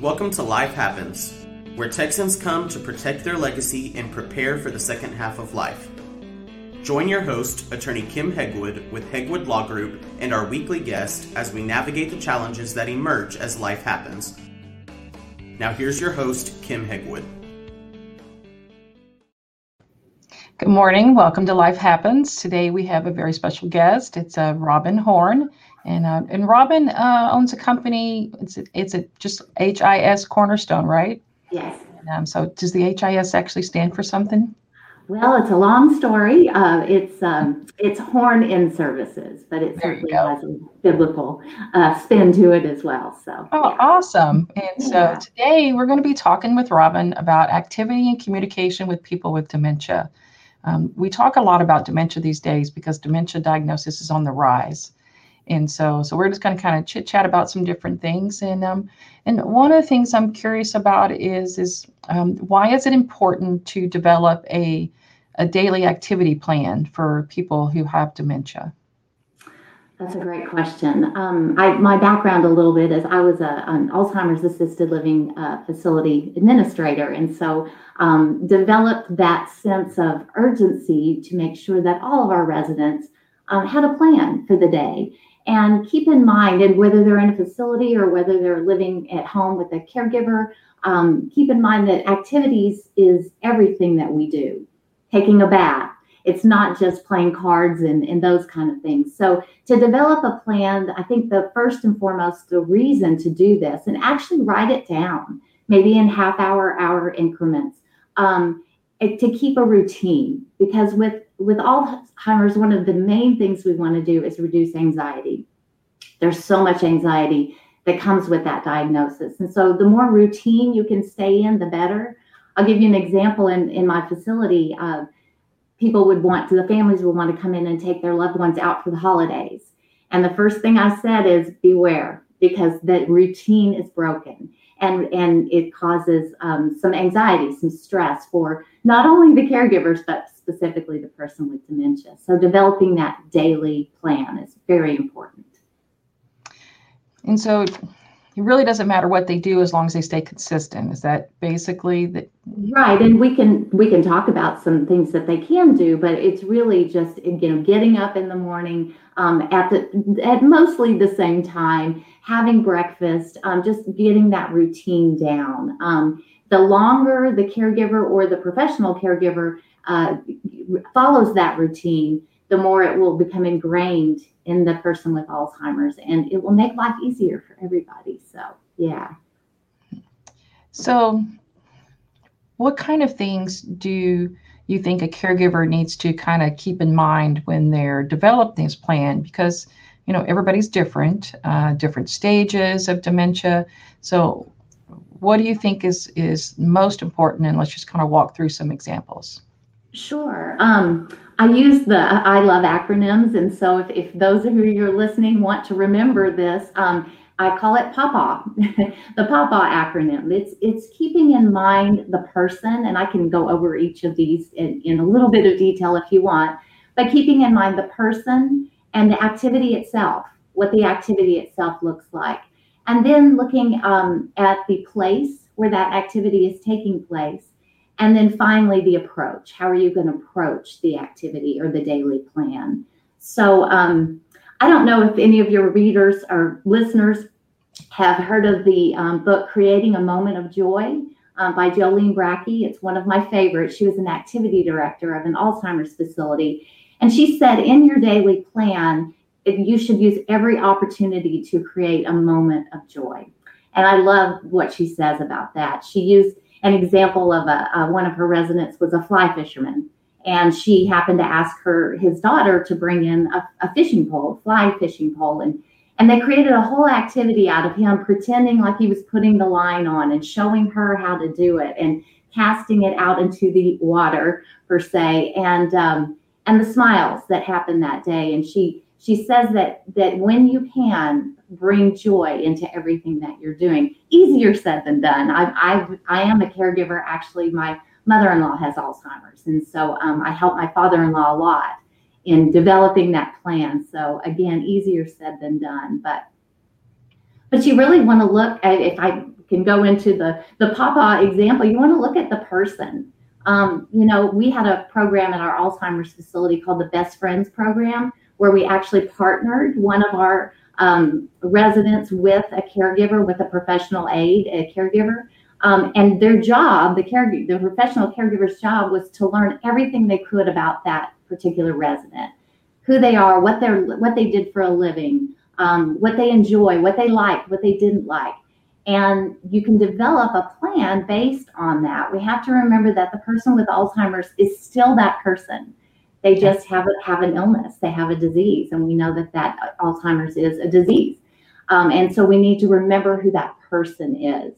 Welcome to Life Happens, where Texans come to protect their legacy and prepare for the second half of life. Join your host, attorney Kim Hegwood with Hegwood Law Group, and our weekly guest as we navigate the challenges that emerge as life happens. Now here's your host, Kim Hegwood. Good morning. Welcome to Life Happens. Today we have a very special guest. It's Robin Horn. And Robin owns a company. It's just HIS Cornerstone, right? Yes. And, so does the HIS actually stand for something? Well, it's a long story. It's Horn in Services, but it certainly has a biblical spin to it as well. So. Oh, yeah. Awesome. And so today we're going to be talking with Robin about activity and communication with people with dementia. We talk a lot about dementia these days because dementia diagnosis is on the rise. And so we're just going to kind of chit chat about some different things. And one of the things I'm curious about is why is it important to develop a daily activity plan for people who have dementia? That's a great question. My background a little bit is I was an Alzheimer's assisted living facility administrator, and so developed that sense of urgency to make sure that all of our residents had a plan for the day. And keep in mind, and whether they're in a facility or whether they're living at home with a caregiver, keep in mind that activities is everything that we do. Taking a bath, it's not just playing cards and those kind of things. So to develop a plan, I think the first and foremost, the reason to do this, and actually write it down, maybe in half hour increments, to keep a routine, because with Alzheimer's, one of the main things we want to do is reduce anxiety. There's so much anxiety that comes with that diagnosis. And so the more routine you can stay in, the better. I'll give you an example in my facility. People would the families would want to come in and take their loved ones out for the holidays. And the first thing I said is beware, because that routine is broken. And it causes some anxiety, some stress for not only the caregivers, but specifically the person with dementia. So developing that daily plan is very important. And so it really doesn't matter what they do as long as they stay consistent. Is that basically the... Right. And we can talk about some things that they can do, but it's really just, getting up in the morning at mostly the same time, having breakfast, just getting that routine down. The longer the caregiver or the professional caregiver follows that routine, the more it will become ingrained in the person with Alzheimer's, and it will make life easier for everybody. So, yeah. So what kind of things do you think a caregiver needs to kind of keep in mind when they're developing this plan? Because, everybody's different, different stages of dementia. So what do you think is most important? And let's just kind of walk through some examples. Sure. I love acronyms. And so if those of you who are listening want to remember this, I call it PAPA, the PAPA acronym. It's keeping in mind the person, and I can go over each of these in a little bit of detail if you want, but keeping in mind the person and the activity itself, what the activity itself looks like. And then looking at the place where that activity is taking place. And then finally, the approach. How are you going to approach the activity or the daily plan? So I don't know if any of your readers or listeners have heard of the book, Creating a Moment of Joy by Jolene Brackey. It's one of my favorites. She was an activity director of an Alzheimer's facility. And she said, in your daily plan, you should use every opportunity to create a moment of joy. And I love what she says about that. She used an example of one of her residents was a fly fisherman, and she happened to ask his daughter to bring in a fishing pole, fly fishing pole, and they created a whole activity out of him pretending like he was putting the line on and showing her how to do it and casting it out into the water per se, and the smiles that happened that day. And she says that when you can bring joy into everything that you're doing, easier said than done. I am a caregiver. Actually, my mother-in-law has Alzheimer's. And so I help my father-in-law a lot in developing that plan. So again, easier said than done. But you really want to look at, if I can go into the Papa example, you want to look at the person. We had a program at our Alzheimer's facility called the Best Friends Program, where we actually partnered one of our residents with a caregiver, with a professional aide, a caregiver. And their job, the professional caregiver's job, was to learn everything they could about that particular resident, who they are, what they did for a living, what they enjoy, what they liked, what they didn't like. And you can develop a plan based on that. We have to remember that the person with Alzheimer's is still that person. They just have an illness. They have a disease. And we know that Alzheimer's is a disease. And so we need to remember who that person is.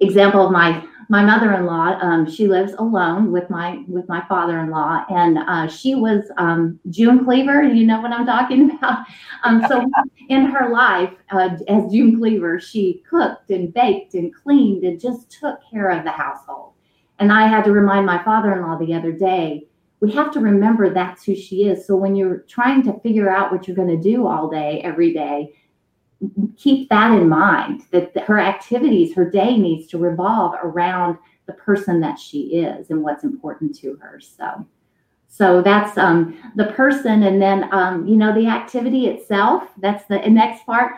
Example of my mother-in-law, she lives alone with my father-in-law, and she was June Cleaver. You know what I'm talking about. So in her life as June Cleaver, she cooked and baked and cleaned and just took care of the household. And I had to remind my father-in-law the other day, we have to remember that's who she is. So when you're trying to figure out what you're going to do all day, every day, keep that in mind, that her activities, her day needs to revolve around the person that she is and what's important to her. So that's the person. And then, the activity itself, that's the next part.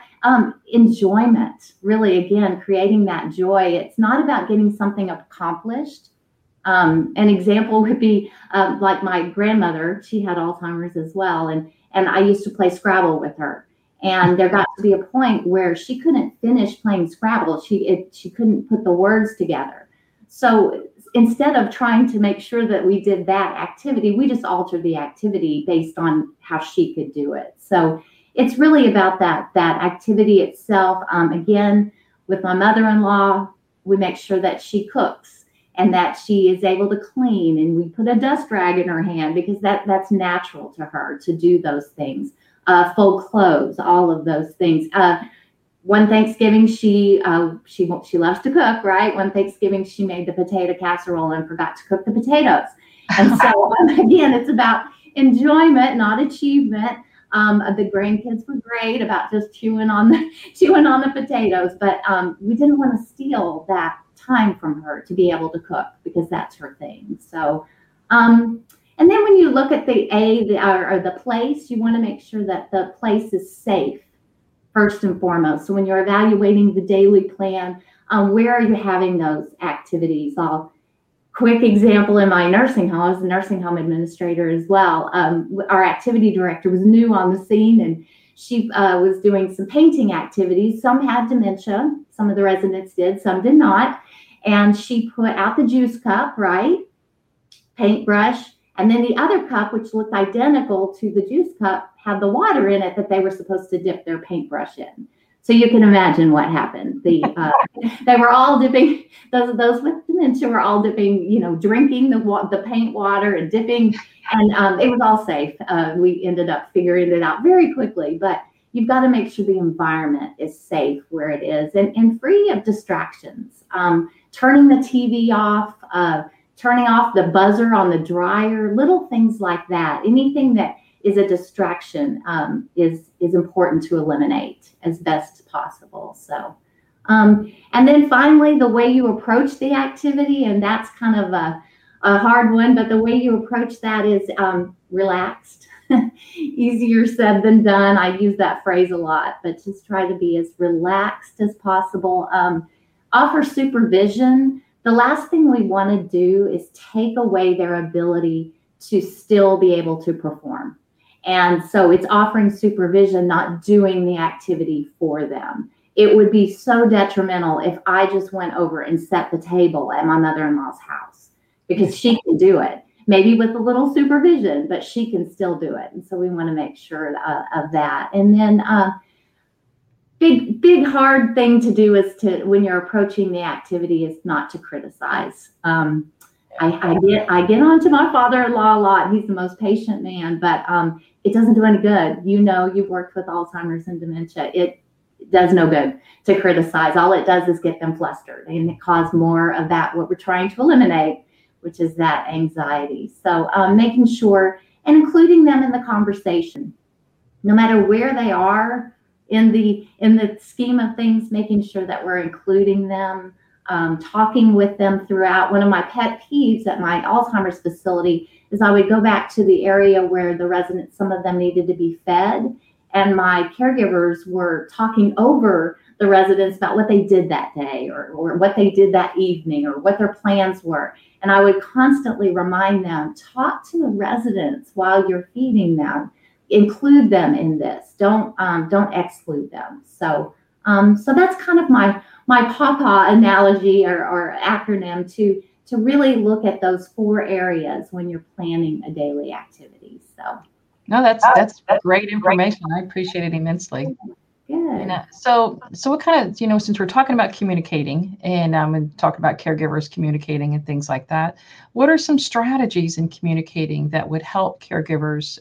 Enjoyment, really, again, creating that joy. It's not about getting something accomplished. An example would be like my grandmother, she had Alzheimer's as well. And I used to play Scrabble with her. And there got to be a point where she couldn't finish playing Scrabble. She couldn't put the words together. So instead of trying to make sure that we did that activity, we just altered the activity based on how she could do it. So it's really about that activity itself. Again, with my mother-in-law, we make sure that she cooks and that she is able to clean. And we put a dust rag in her hand because that's natural to her to do those things. Fold clothes, all of those things. One Thanksgiving, she loves to cook, right? One Thanksgiving, she made the potato casserole and forgot to cook the potatoes. And so, again, it's about enjoyment, not achievement. The grandkids were great about just chewing on the potatoes, but we didn't want to steal that time from her to be able to cook because that's her thing. So. And then when you look at the the place, you want to make sure that the place is safe, first and foremost. So when you're evaluating the daily plan, where are you having those activities? Quick example in my nursing home, I was a nursing home administrator as well. Our activity director was new on the scene, and she was doing some painting activities. Some had dementia. Some of the residents did, some did not. And she put out the juice cup, right? Paintbrush. And then the other cup, which looked identical to the juice cup, had the water in it that they were supposed to dip their paintbrush in. So you can imagine what happened. They were all dipping, those with dementia were all dipping, drinking the paint water and dipping. And it was all safe. We ended up figuring it out very quickly. But you've got to make sure the environment is safe where it is and free of distractions. Turning the TV off, turning off the buzzer on the dryer, little things like that. Anything that is a distraction is important to eliminate as best possible. So, and then finally, the way you approach the activity, and that's kind of a hard one, but the way you approach that is relaxed. Easier said than done. I use that phrase a lot, but just try to be as relaxed as possible. Offer supervision. The last thing we want to do is take away their ability to still be able to perform. And so it's offering supervision, not doing the activity for them. It would be so detrimental if I just went over and set the table at my mother-in-law's house because she can do it, maybe with a little supervision, but she can still do it. And so we want to make sure of that. And then, big hard thing to do is to, when you're approaching the activity, is not to criticize. I get onto my father-in-law a lot. He's the most patient man, but it doesn't do any good. You've worked with Alzheimer's and dementia. It does no good to criticize. All it does is get them flustered and cause more of that, what we're trying to eliminate, which is that anxiety. So making sure and including them in the conversation, no matter where they are, in the scheme of things, making sure that we're including them, talking with them throughout. One of my pet peeves at my Alzheimer's facility is I would go back to the area where the residents, some of them needed to be fed, and my caregivers were talking over the residents about what they did that day or what they did that evening or what their plans were. And I would constantly remind them, talk to the residents while you're feeding them. Include them in this. Don't exclude them. So that's kind of my pawpaw analogy or acronym to really look at those four areas when you're planning a daily activity. So no, that's great information. I appreciate it immensely. Good. So what kind of, since we're talking about communicating and talking about caregivers communicating and things like that, what are some strategies in communicating that would help caregivers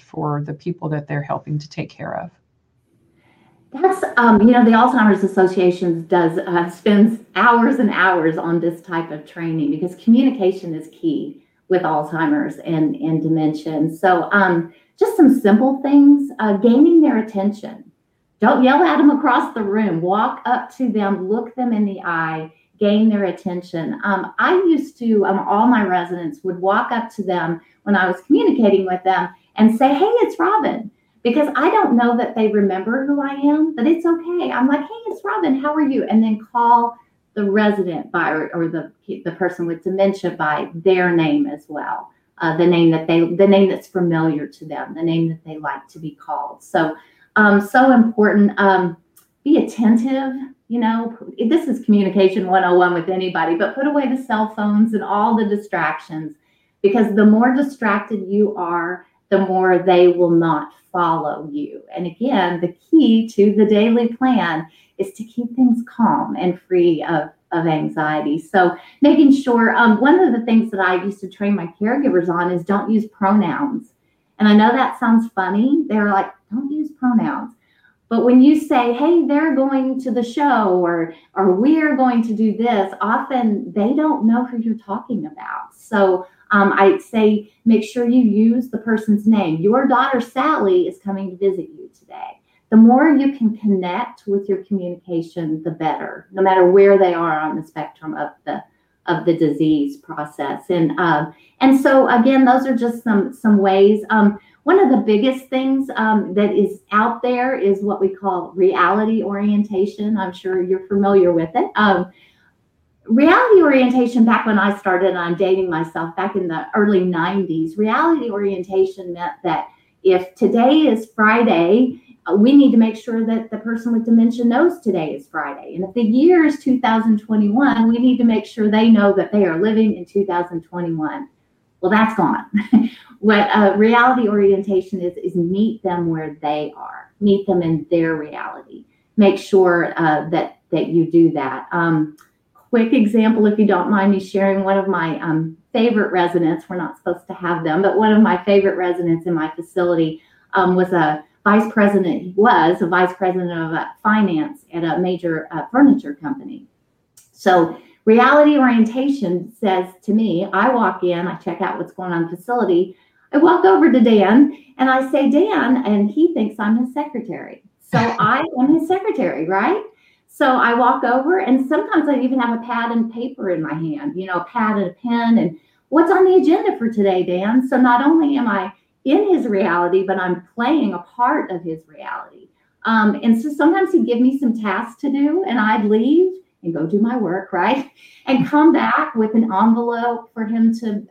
for the people that they're helping to take care of? That's, the Alzheimer's Association spends hours and hours on this type of training because communication is key with Alzheimer's and dementia. And so just some simple things, gaining their attention. Don't yell at them across the room. Walk up to them, look them in the eye, gain their attention. All my residents would walk up to them when I was communicating with them and say, hey, it's Robin, because I don't know that they remember who I am, but it's okay. I'm like, hey, it's Robin, how are you? And then call the resident by or the person with dementia by their name as well. The name that's familiar to them, the name that they like to be called. So important. Be attentive. This is communication 101 with anybody, but put away the cell phones and all the distractions, because the more distracted you are, the more they will not follow you. And again, the key to the daily plan is to keep things calm and free of anxiety. So making sure, one of the things that I used to train my caregivers on is don't use pronouns. And I know that sounds funny. They're like, don't use pronouns. But when you say, hey, they're going to the show or we're going to do this, often they don't know who you're talking about. So I'd say make sure you use the person's name. Your daughter, Sally, is coming to visit you today. The more you can connect with your communication, the better, no matter where they are on the spectrum of the disease process. And so again, those are just some ways. One of the biggest things that is out there is what we call reality orientation. I'm sure you're familiar with it. Reality orientation, back when I started, and I'm dating myself, back in the early 90s, reality orientation meant that if today is Friday, we need to make sure that the person with dementia knows today is Friday. And if the year is 2021, we need to make sure they know that they are living in 2021. Well, that's gone. What reality orientation is meet them where they are. Meet them in their reality. Make sure that you do that. Quick example, if you don't mind me sharing, one of my favorite residents, we're not supposed to have them, but one of my favorite residents in my facility was a vice president. He was a vice president of finance at a major furniture company. So reality orientation says to me, I walk in, I check out what's going on in the facility. I walk over to Dan and I say, Dan, and he thinks I'm his secretary. So I am his secretary, right? So I walk over, and sometimes I even have a pad and paper in my hand, a pad and a pen, and what's on the agenda for today, Dan? So not only am I in his reality, but I'm playing a part of his reality. And so sometimes he'd give me some tasks to do, and I'd leave and go do my work, right? And come back with an envelope for him to,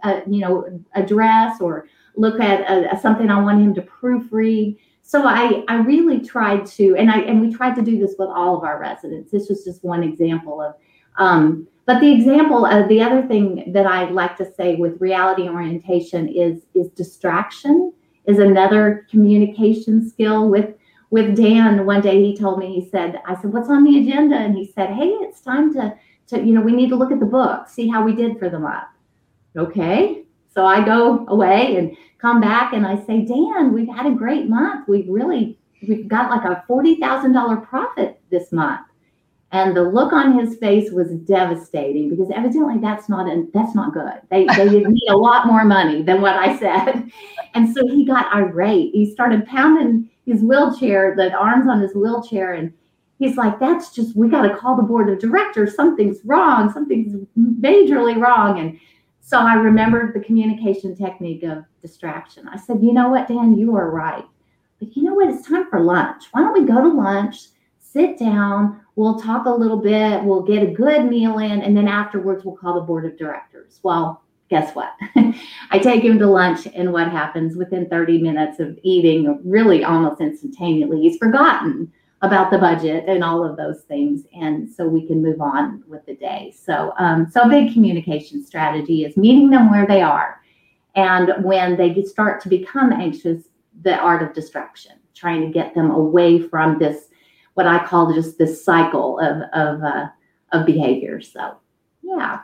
address or look at something I want him to proofread. So I really tried to, and we tried to do this with all of our residents. This was just one example of, but the example of the other thing that I like to say with reality orientation is distraction is another communication skill with Dan. One day he told me, I said, what's on the agenda? And he said, hey, it's time to we need to look at the book, see how we did for the month. Okay. So I go away and come back and I say, Dan, we've had a great month. We've got like a $40,000 profit this month. And the look on his face was devastating because evidently that's not good. They need a lot more money than what I said. And so he got irate. He started pounding his wheelchair, the arms on his wheelchair. And he's like, that's just, we got to call the board of directors. Something's wrong. Something's majorly wrong. And so I remembered the communication technique of distraction. I said, you know what, Dan, you are right. But you know what? It's time for lunch. Why don't we go to lunch, sit down, we'll talk a little bit, we'll get a good meal in, and then afterwards we'll call the board of directors. Well, guess what? I take him to lunch, and what happens within 30 minutes of eating, really almost instantaneously, he's forgotten about the budget and all of those things. And so we can move on with the day. So a big communication strategy is meeting them where they are. And when they start to become anxious, the art of distraction, trying to get them away from this, what I call just this cycle of behavior. So, yeah.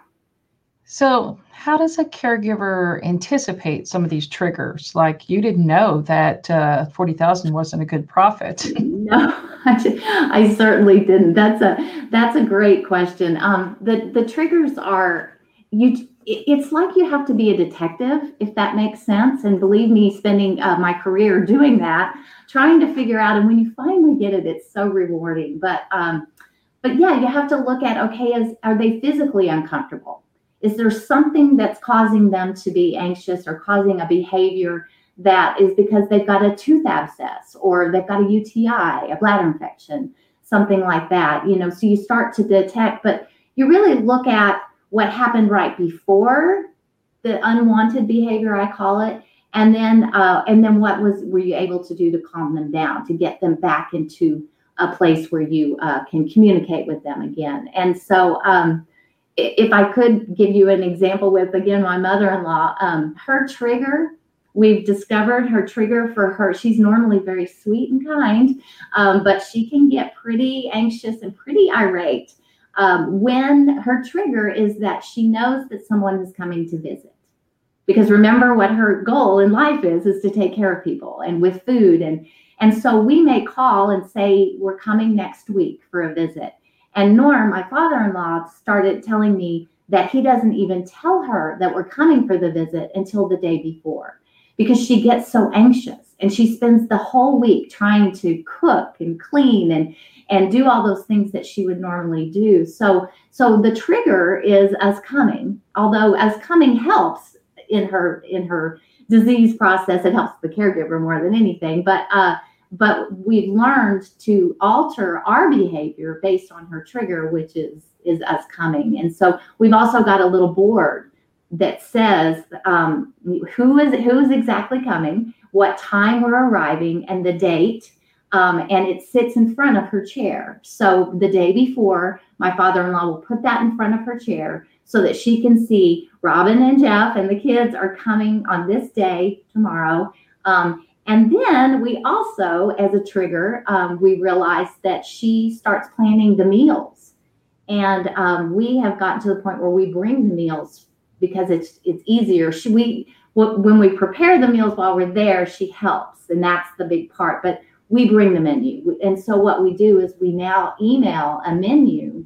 So how does a caregiver anticipate some of these triggers? Like, you didn't know that $40,000 wasn't a good profit. No, I certainly didn't. That's a great question. The triggers are, it's like you have to be a detective, if that makes sense. And believe me, spending my career doing that, trying to figure out, and when you finally get it, it's so rewarding. But yeah, you have to look at, okay, are they physically uncomfortable? Is there something that's causing them to be anxious or causing a behavior that is because they've got a tooth abscess or they've got a UTI, a bladder infection, something like that, you know, so you start to detect, but you really look at what happened right before the unwanted behavior, I call it, and then were you able to do to calm them down, to get them back into a place where you can communicate with them again. And so if I could give you an example with, again, my mother-in-law, her trigger, we've discovered her trigger for her, she's normally very sweet and kind, but she can get pretty anxious and pretty irate. When her trigger is that she knows that someone is coming to visit, because remember what her goal in life is to take care of people and with food. And so we may call and say, we're coming next week for a visit. And Norm, my father-in-law, started telling me that he doesn't even tell her that we're coming for the visit until the day before, because she gets so anxious and she spends the whole week trying to cook and clean and do all those things that she would normally do. So the trigger is us coming, although us coming helps in her disease process. It helps the caregiver more than anything. But we've learned to alter our behavior based on her trigger, which is us coming. And so we've also got a little board that says who is exactly coming, what time we're arriving, and the date. And it sits in front of her chair. So the day before, my father-in-law will put that in front of her chair so that she can see Robin and Jeff and the kids are coming on this day tomorrow. And then we also, as a trigger, we realized that she starts planning the meals. And we have gotten to the point where we bring the meals because it's easier. When we prepare the meals while we're there, she helps. And that's the big part. But we bring the menu. And so what we do is we now email a menu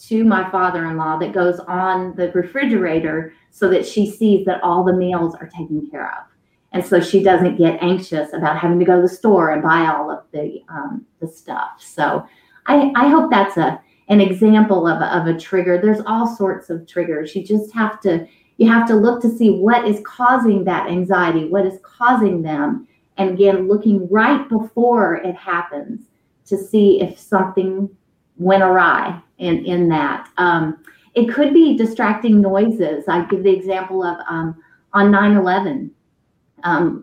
to my father-in-law that goes on the refrigerator so that she sees that all the meals are taken care of. And so she doesn't get anxious about having to go to the store and buy all of the stuff. So I hope that's an example of a trigger. There's all sorts of triggers. You just have to look to see what is causing that anxiety, what is causing them. And again, looking right before it happens to see if something went awry in that. It could be distracting noises. I give the example of on 9/11.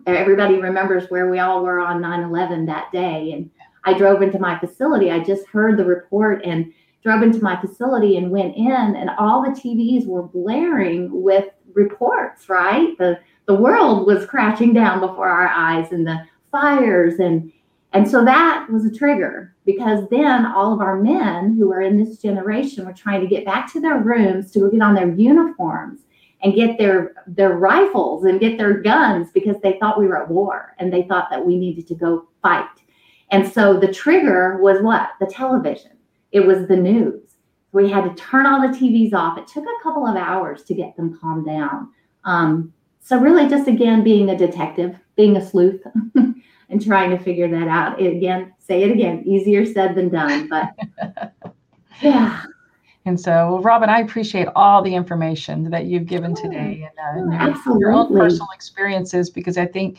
Everybody remembers where we all were on 9/11 that day. And I drove into my facility. I just heard the report and drove into my facility and went in, and all the TVs were blaring with reports, right? The world was crashing down before our eyes and the fires. And so that was a trigger, because then all of our men who are in this generation were trying to get back to their rooms to get on their uniforms and get their rifles and get their guns, because they thought we were at war and they thought that we needed to go fight. And so the trigger was what? The television. It was the news. We had to turn all the TVs off. It took a couple of hours to get them calmed down. So really just, again, being a detective, being a sleuth, and trying to figure that out. Again, easier said than done, but yeah. And so, well, Robin, I appreciate all the information that you've given today and your own personal experiences, because I think,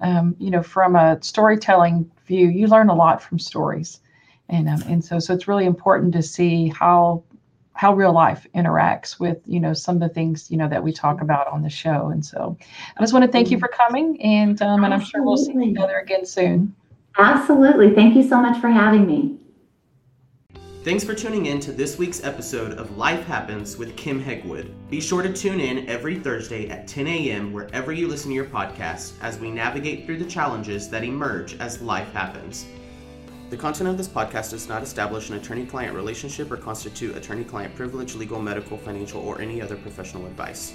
from a storytelling view, you learn a lot from stories. And so it's really important to see how real life interacts with, some of the things, that we talk about on the show. And so I just want to thank you for coming and I'm sure we'll see each other again soon. Absolutely. Thank you so much for having me. Thanks for tuning in to this week's episode of Life Happens with Kim Hegwood. Be sure to tune in every Thursday at 10 a.m. wherever you listen to your podcasts as we navigate through the challenges that emerge as life happens. The content of this podcast does not establish an attorney-client relationship or constitute attorney-client privilege, legal, medical, financial, or any other professional advice.